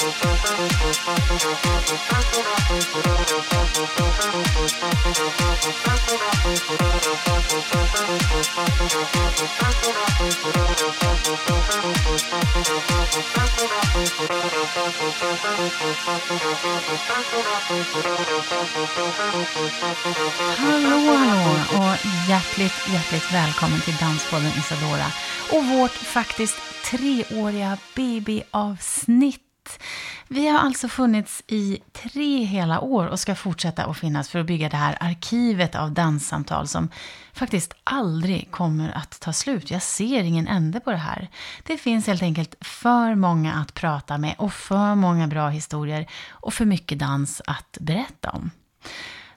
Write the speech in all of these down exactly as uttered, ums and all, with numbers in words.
Hallå och hjärtligt, hjärtligt välkommen till Danspodden Isadora och vårt faktiskt treåriga babyavsnitt. Vi har alltså funnits i tre hela år och ska fortsätta att finnas för att bygga det här arkivet av danssamtal som faktiskt aldrig kommer att ta slut. Jag ser ingen ände på det här. Det finns helt enkelt för många att prata med och för många bra historier och för mycket dans att berätta om.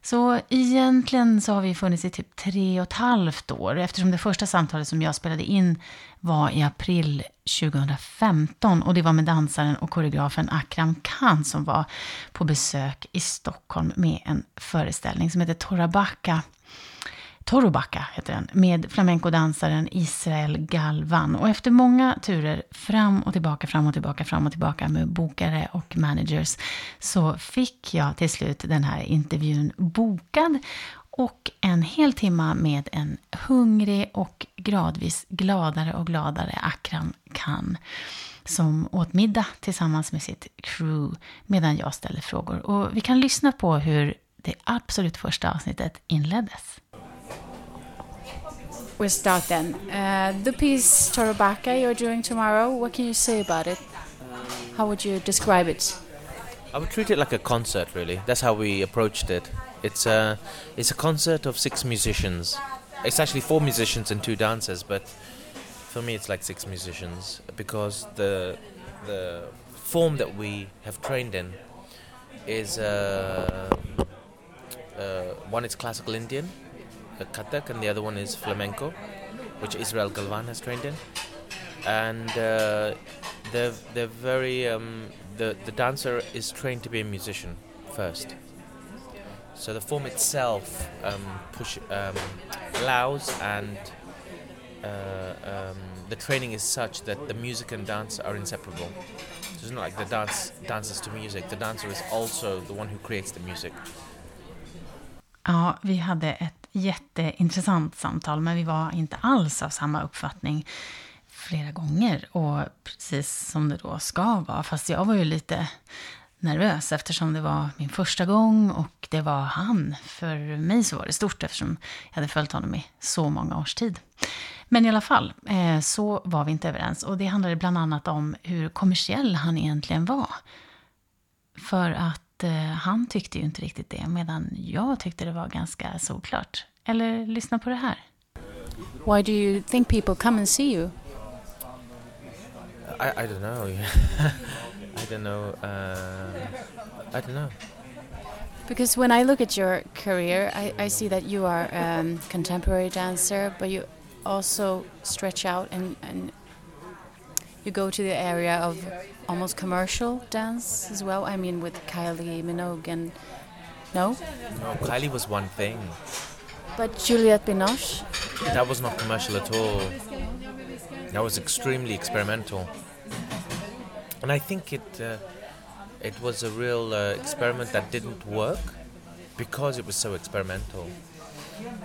Så egentligen så har vi funnits i typ tre och ett halvt år eftersom det första samtalet som jag spelade in var i april tjugo femton och det var med dansaren och koreografen Akram Khan som var på besök i Stockholm med en föreställning som heter Torobaka. Torobaka heter den, med flamenco-dansaren Israel Galvan. Och efter många turer fram och tillbaka, fram och tillbaka, fram och tillbaka med bokare och managers så fick jag till slut den här intervjun bokad och en hel timma med en hungrig och gradvis gladare och gladare Akram Khan som åt middag tillsammans med sitt crew medan jag ställer frågor. Och vi kan lyssna på hur det absolut första avsnittet inleddes. We'll start then. Uh, the piece Torobaka you're doing tomorrow, what can you say about it? How would you describe it? I would treat it like a concert, really. That's how we approached it. It's a, it's a concert of six musicians. It's actually four musicians and two dancers, but for me it's like six musicians because the the form that we have trained in is, uh, uh, one is classical Indian, Kathak, and the other one is flamenco, which Israel Galvan has trained in, and uh, they're they're very um, the the dancer is trained to be a musician first, so the form itself um, push um, allows, and uh, um, the training is such that the music and dance are inseparable. So it's not like the dance dances to music; the dancer is also the one who creates the music. Ja, vi hade ett jätteintressant samtal men vi var inte alls av samma uppfattning flera gånger och precis som det då ska vara, fast jag var ju lite nervös eftersom det var min första gång och det var han. För mig så var det stort eftersom jag hade följt honom i så många års tid. Men i alla fall så var vi inte överens och det handlade bland annat om hur kommersiell han egentligen var. För att han tyckte ju inte riktigt det, medan jag tyckte det var ganska såklart. Eller lyssna på det här. Why do you think people come and see you? I, I don't know. I don't know. Uh, I don't know. Because when I look at your career, I, I see that you are a um, contemporary dancer, but you also stretch out and, and you go to the area of almost commercial dance as well. I mean, with Kylie Minogue and no? No, Kylie was one thing. But Juliette Binoche? That was not commercial at all. That was extremely experimental. And I think it uh, it was a real uh, experiment that didn't work because it was so experimental.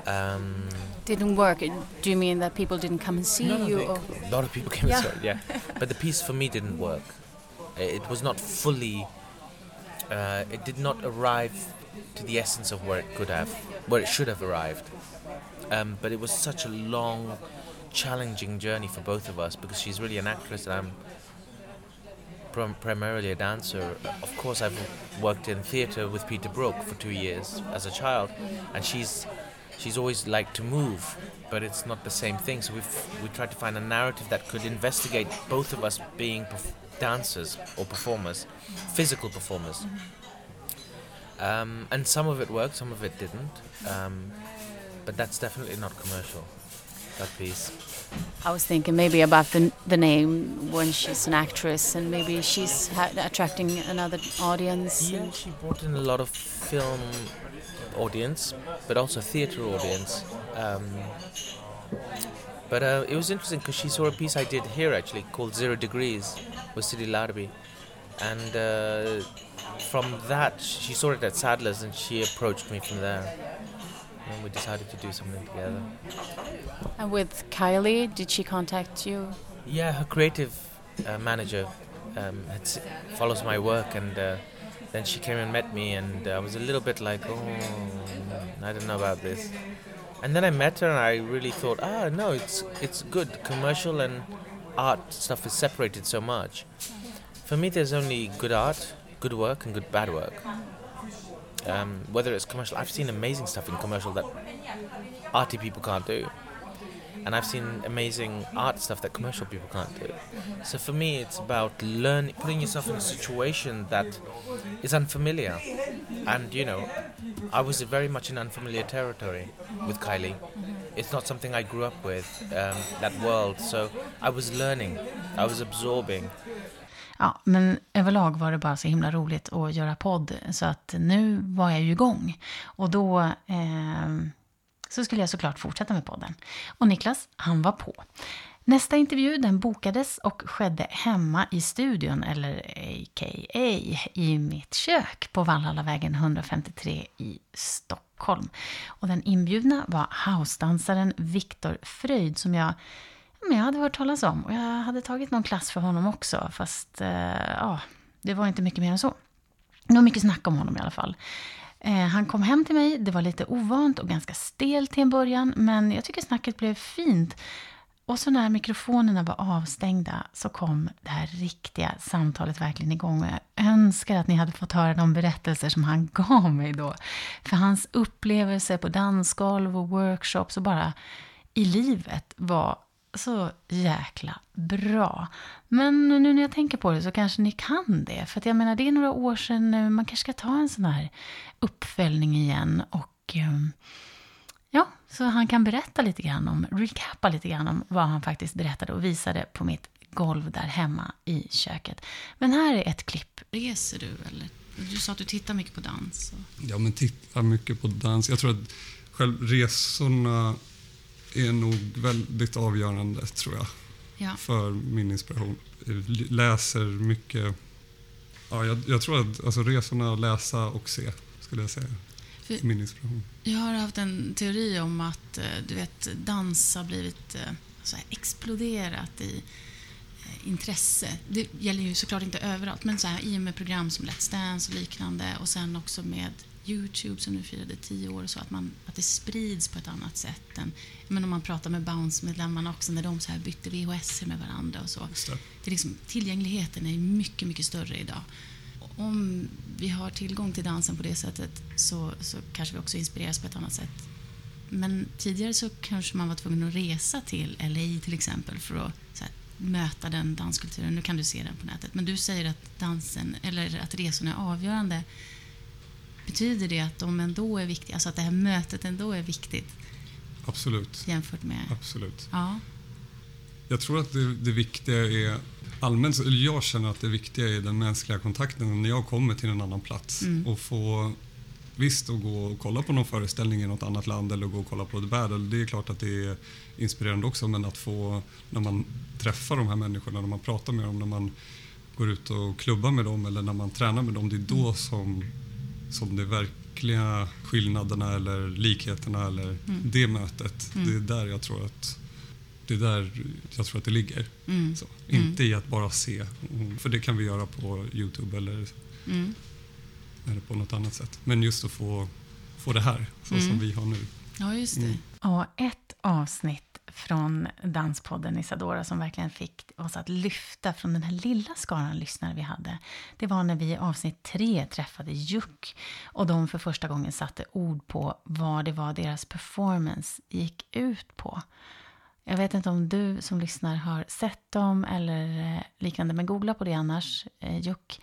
Um, didn't work. Do you mean that people didn't come and see no, no, you? Or? A lot of people came yeah. and saw it, yeah. But the piece for me didn't work. It was not fully, uh, it did not arrive to the essence of where it could have, where it should have arrived. Um, but it was such a long, challenging journey for both of us because she's really an actress and I'm prim- primarily a dancer. Of course, I've worked in theatre with Peter Brook for two years as a child, and she's she's always liked to move, but it's not the same thing. So we've, we tried to find a narrative that could investigate both of us being perf- dancers or performers, physical performers. Um, and some of it worked, some of it didn't. Um, but that's definitely not commercial, that piece. I was thinking maybe about the, the name when she's an actress and maybe she's ha- attracting another audience. Yeah, she brought in a lot of film audience, but also theatre audience. Um, but uh, it was interesting because she saw a piece I did here actually called Zero Degrees with Sidi Larbi, and uh, from that she saw it at Sadler's and she approached me from there. And we decided to do something together. And with Kylie, did she contact you? Yeah, her creative uh, manager um, had s- follows my work, and uh, then she came and met me, and I was a little bit like, oh, I don't know about this. And then I met her, and I really thought, ah, no, it's it's good. Commercial and art stuff is separated so much. For me, there's only good art, good work, and good bad work. Um, whether it's commercial, I've seen amazing stuff in commercial that arty people can't do, and I've seen amazing art stuff that commercial people can't do. So for me, it's about learning, putting yourself in a situation that is unfamiliar. And you know, I was very much in unfamiliar territory with Kylie. It's not something I grew up with, um, that world. So I was learning, I was absorbing. Ja, men överlag var det bara så himla roligt att göra podd, så att nu var jag ju igång. Och då eh, så skulle jag såklart fortsätta med podden. Och Niklas, han var på. Nästa intervju, den bokades och skedde hemma i studion, eller a k a i mitt kök på Vallhalla vägen etthundrafemtiotre i Stockholm. Och den inbjudna var housedansaren Viktor Freud, som jag... Men jag hade hört talas om, och jag hade tagit någon klass för honom också, fast eh, ja, det var inte mycket mer än så. Det var mycket snack om honom i alla fall. Eh, han kom hem till mig, det var lite ovant och ganska stelt till en början, men jag tycker snacket blev fint. Och så när mikrofonerna var avstängda så kom det här riktiga samtalet verkligen igång. Jag önskar att ni hade fått höra de berättelser som han gav mig då. För hans upplevelse på dansgolv och workshops och bara i livet var... så jäkla bra. Men nu när jag tänker på det så kanske ni kan det. För att jag menar, det är några år sedan nu. Man kanske ska ta en sån här uppföljning igen. Och ja, så han kan berätta lite grann om, recappa lite grann om vad han faktiskt berättade och visade på mitt golv där hemma i köket. Men här är ett klipp. Reser du eller? Du sa att du tittar mycket på dans. Och... Ja, men tittar mycket på dans. Jag tror att själv resorna... är nog väldigt avgörande, tror jag, ja. För min inspiration. Läser mycket. Ja, jag, jag tror att alltså, resorna, läsa och se, skulle jag säga. För min inspiration. Jag har haft en teori om att du vet, dans har blivit så här, exploderat i intresse. Det gäller ju såklart inte överallt, men så här, i och med program som Let's Dance och liknande, och sen också med Youtube som nu firade tio år, så att, man, att det sprids på ett annat sätt än, men om man pratar med Bounce-medlemmarna också, när de så här bytte V H S med varandra och så. Det. Det är liksom, tillgängligheten är mycket, mycket större idag. Och om vi har tillgång till dansen på det sättet så, så kanske vi också inspireras på ett annat sätt. Men tidigare så kanske man var tvungen att resa till L A till exempel för att så här, möta den danskulturen. Nu kan du se den på nätet. Men du säger att dansen, eller att resorna är avgörande. Betyder det att de ändå är viktiga? Alltså att det här mötet ändå är viktigt? Absolut. Jämfört med... Absolut. Ja. Jag tror att det, det viktiga är... Allmänt, eller jag känner att det viktiga är den mänskliga kontakten när jag kommer till en annan plats. Mm. Och få... Visst, att gå och kolla på någon föreställning i något annat land eller gå och kolla på ett battle. Det är klart att det är inspirerande också. Men att få... När man träffar de här människorna, när man pratar med dem, när man går ut och klubbar med dem eller när man tränar med dem. Det är då som... som de verkliga skillnaderna eller likheterna eller mm. det mötet. Mm. Det är där jag tror att det är där jag tror att det ligger. Mm. Så, inte mm. i att bara se, för det kan vi göra på YouTube eller, mm. eller på något annat sätt. Men just att få, få det här så mm. som vi har nu. Ja, just det. Mm. Ja, ett avsnitt från danspodden Isadora som verkligen fick oss att lyfta från den här lilla skaran lyssnare vi hade. Det var när vi i avsnitt tre träffade Juck, och de för första gången satte ord på vad det var deras performance gick ut på. Jag vet inte om du som lyssnar har sett dem eller liknande, men googla på det annars, Juck,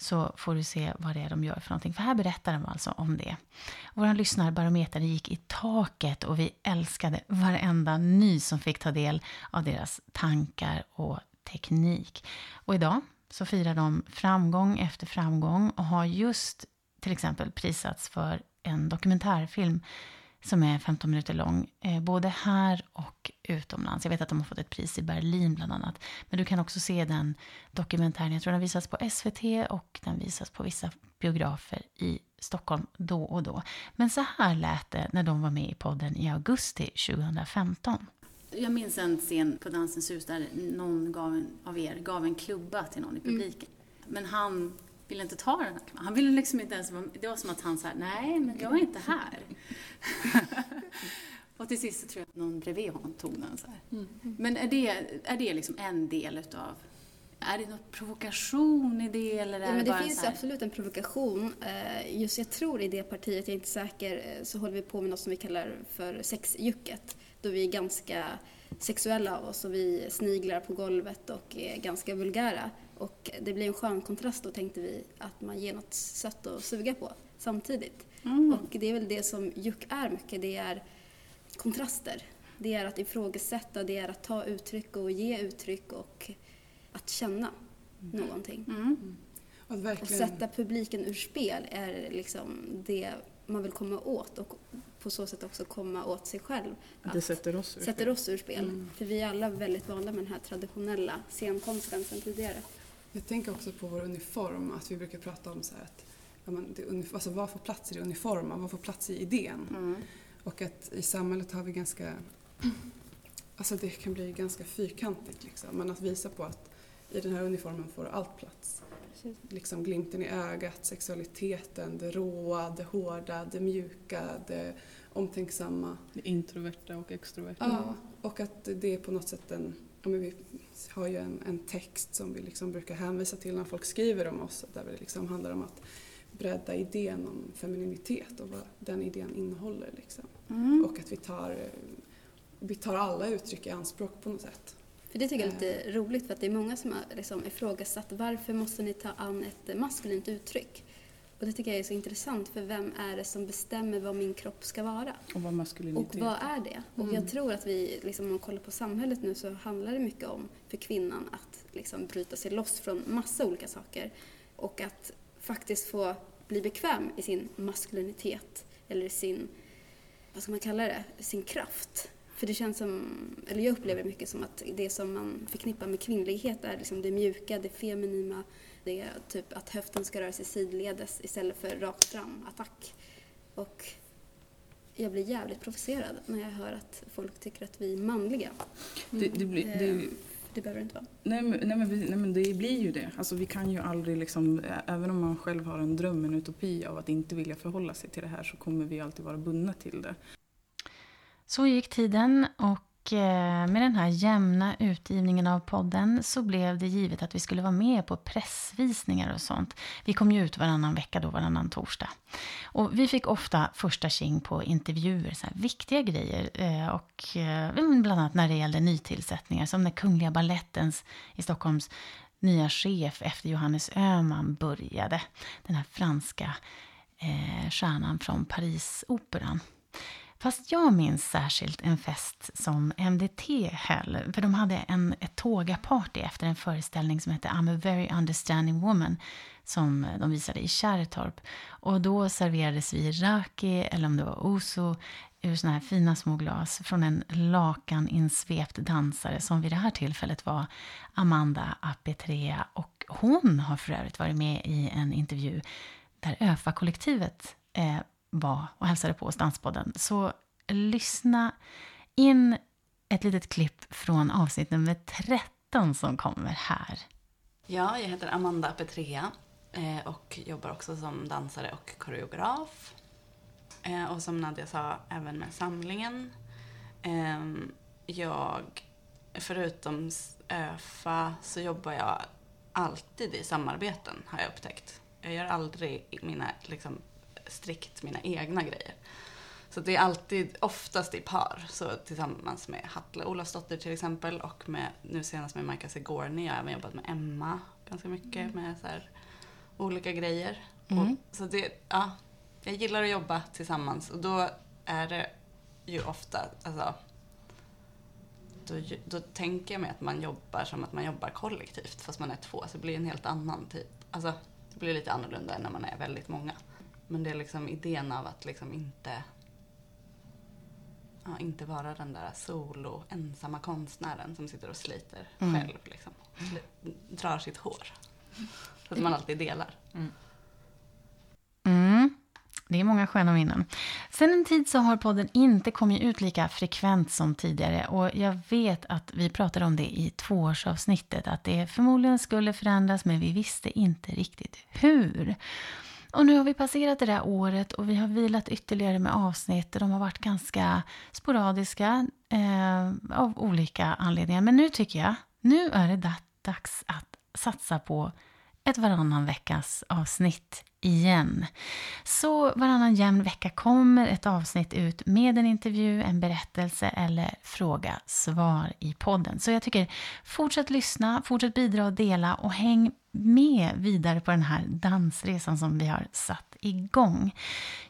så får du se vad det är de gör för någonting. För här berättar de alltså om det. Våran lyssnarbarometer gick i taket och vi älskade varenda ny som fick ta del av deras tankar och teknik. Och idag så firar de framgång efter framgång och har just till exempel prisats för en dokumentärfilm som är femton minuter lång, eh, både här och utomlands. Jag vet att de har fått ett pris i Berlin bland annat. Men du kan också se den dokumentären. Jag tror den visas på S V T och den visas på vissa biografer i Stockholm då och då. Men så här lät det när de var med i podden i augusti tjugohundrafemton. Jag minns en scen på Dansens hus där någon gav en, av er gav en klubba till någon i publiken. Mm. Men han ville inte ta den här klubban. Han ville liksom inte ens, det var som att han sa, nej men jag är inte här. Och till sist så tror jag att någon bredvid honom tog den så här. Mm. Men är det, är det liksom en del utav, är det någon provokation i det? Eller är ja, men det, det finns absolut en provokation. Just jag tror i det partiet, jag är inte säker, så håller vi på med något som vi kallar för sexjucket. Då vi är ganska sexuella av oss och vi sniglar på golvet och är ganska vulgära. Och det blir en skön kontrast, då tänkte vi att man ger något sött att suga på samtidigt. Mm. Och det är väl det som juck är mycket, det är kontraster. Det är att ifrågasätta, det är att ta uttryck och ge uttryck och att känna mm. någonting. Mm. Och, verkligen... och sätta publiken ur spel är liksom det man vill komma åt och på så sätt också komma åt sig själv. Det sätter oss ur, sätter oss ur spel. Mm. För vi är alla väldigt vana med den här traditionella scenkonsten sedan tidigare. Jag tänker också på vår uniform, att vi brukar prata om så här att ja, men det, alltså, vad får plats i uniformen, vad får plats i idén? Mm. Och att i samhället har vi ganska, alltså det kan bli ganska fyrkantigt liksom, men att visa på att i den här uniformen får allt plats. Liksom glimten i ögat, sexualiteten, det råa, det hårda, det mjuka, det omtänksamma. Det introverta och extroverta. Ja, och att det är på något sätt en, ja men vi har ju en, en text som vi liksom brukar hänvisa till när folk skriver om oss. Där det liksom handlar om att bredda idén om femininitet och vad den idén innehåller. Liksom. Mm. Och att vi tar, vi tar alla uttryck i anspråk på något sätt. För det tycker jag är lite roligt, för att det är många som har liksom ifrågasatt varför måste ni ta an ett maskulint uttryck? Och det tycker jag är så intressant, för vem är det som bestämmer vad min kropp ska vara? Och vad maskulinitet är. Och vad är det? Mm. Och jag tror att vi, liksom, om man kollar på samhället nu så handlar det mycket om för kvinnan att liksom bryta sig loss från massa olika saker. Och att faktiskt få bli bekväm i sin maskulinitet eller sin, vad ska man kalla det, sin kraft. För det känns som, eller jag upplever mycket som att det som man förknippar med kvinnlighet är liksom det mjuka, det feminina, det är typ att höften ska röra sig sidledes istället för rakt fram, attack. Och jag blir jävligt provocerad när jag hör att folk tycker att vi är manliga. Mm. Det, det, blir, det, det behöver det inte vara. Nej men, nej, men, nej men det blir ju det. Alltså vi kan ju aldrig liksom, även om man själv har en dröm, en utopi av att inte vilja förhålla sig till det här, så kommer vi alltid vara bundna till det. Så gick tiden och med den här jämna utgivningen av podden så blev det givet att vi skulle vara med på pressvisningar och sånt. Vi kom ju ut varannan vecka då, varannan torsdag. Och vi fick ofta första king på intervjuer, så här viktiga grejer. Och bland annat när det gällde nytillsättningar, som när Kungliga Ballettens i Stockholms nya chef efter Johannes Öhman började. Den här franska eh, stjärnan från Paris Operan. Fast jag minns särskilt en fest som M D T höll. För de hade en, ett tågaparty efter en föreställning som hette I'm a very understanding woman. Som de visade i Kärretorp. Och då serverades vi raki, eller om det var oso, ur såna här fina små glas från en lakaninsvept dansare som vid det här tillfället var Amanda Apetrea. Och hon har för övrigt varit med i en intervju där Öfa-kollektivet eh, var och hälsade på oss Danspodden. Så lyssna in ett litet klipp från avsnitt nummer tretton som kommer här. Ja, jag heter Amanda Apetrea och jobbar också som dansare och koreograf. Och som Nadja sa, även med samlingen. Jag, förutom Öfa, så jobbar jag alltid i samarbeten, har jag upptäckt. Jag gör aldrig mina liksom strikt mina egna grejer. Så det är alltid, oftast i par. Så tillsammans med Hatle Olofsdotter till exempel. Och med, nu senast med Michael Sigourney. Jag har även jobbat med Emma ganska mycket. Mm. Med så här, olika grejer. Mm. Och, så det, ja, jag gillar att jobba tillsammans. Och då är det ju ofta, alltså, då, då tänker jag mig att man jobbar som att man jobbar kollektivt. Fast man är två. Så det blir en helt annan typ. Alltså, det blir lite annorlunda än när man är väldigt många. Men det är liksom idén av att liksom inte ja, inte vara den där solo, ensamma konstnären som sitter och sliter mm. själv. Liksom. Drar sitt hår. Så att man alltid delar. Mm. Mm. Det är många sköna minnen. Sen en tid så har podden inte kommit ut lika frekvent som tidigare. Och jag vet att vi pratade om det i tvåårsavsnittet. Att det förmodligen skulle förändras, men vi visste inte riktigt hur. Och nu har vi passerat det där året och vi har vilat ytterligare med avsnitt. De har varit ganska sporadiska eh, av olika anledningar. Men nu tycker jag, nu är det dags att satsa på ett varannan veckas avsnitt igen. Så varannan jämn vecka kommer ett avsnitt ut med en intervju, en berättelse eller fråga svar i podden. Så jag tycker, fortsätt lyssna, fortsätt bidra och dela och häng med vidare på den här dansresan som vi har satt igång.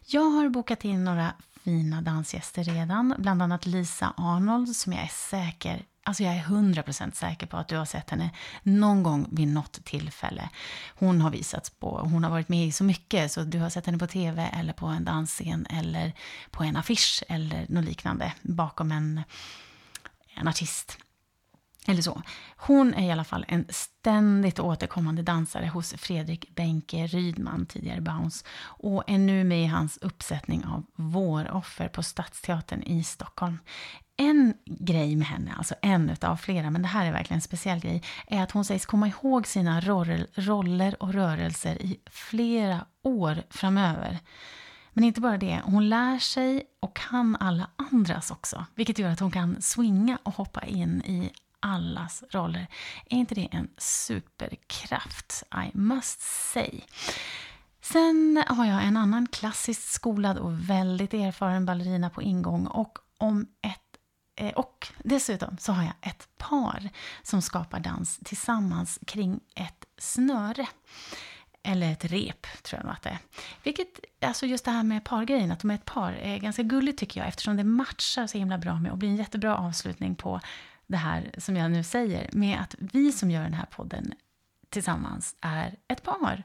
Jag har bokat in några fina dansgäster redan, bland annat Lisa Arnold som jag är säker Alltså jag är hundra procent säker på att du har sett henne någon gång vid något tillfälle. Hon har visats på, hon har varit med i så mycket så du har sett henne på tv eller på en dansscen eller på en affisch eller något liknande bakom en, en artist. Eller så. Hon är i alla fall en ständigt återkommande dansare hos Fredrik Benke Rydman, tidigare Bounce. Och är nu med i hans uppsättning av Våroffer på Stadsteatern i Stockholm. En grej med henne, alltså en utav flera, men det här är verkligen en speciell grej, är att hon sägs komma ihåg sina roller och rörelser i flera år framöver. Men inte bara det, hon lär sig och kan alla andras också. Vilket gör att hon kan swinga och hoppa in i allas roller. Är inte det en superkraft? I must say. Sen har jag en annan klassiskt skolad och väldigt erfaren ballerina på ingång och om ett Och dessutom så har jag ett par som skapar dans tillsammans kring ett snöre. Eller ett rep, tror jag att det är. Vilket, alltså just det här med pargrejen, att de är ett par, är ganska gulligt tycker jag. Eftersom det matchar så himla bra med och blir en jättebra avslutning på det här som jag nu säger. Med att vi som gör den här podden tillsammans är ett par.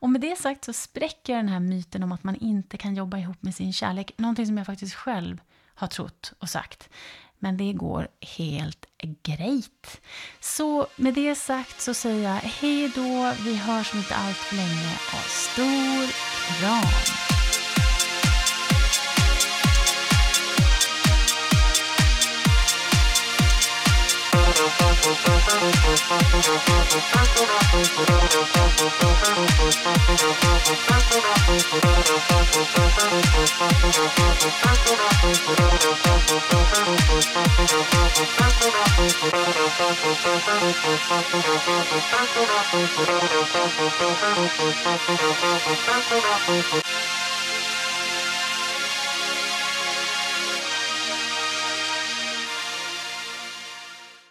Och med det sagt så spräcker jag den här myten om att man inte kan jobba ihop med sin kärlek. Någonting som jag faktiskt själv har trott och sagt. Men det går helt grejt. Så med det sagt så säger jag hej då. Vi hörs om inte allt för länge. Och stor kram. Thank you.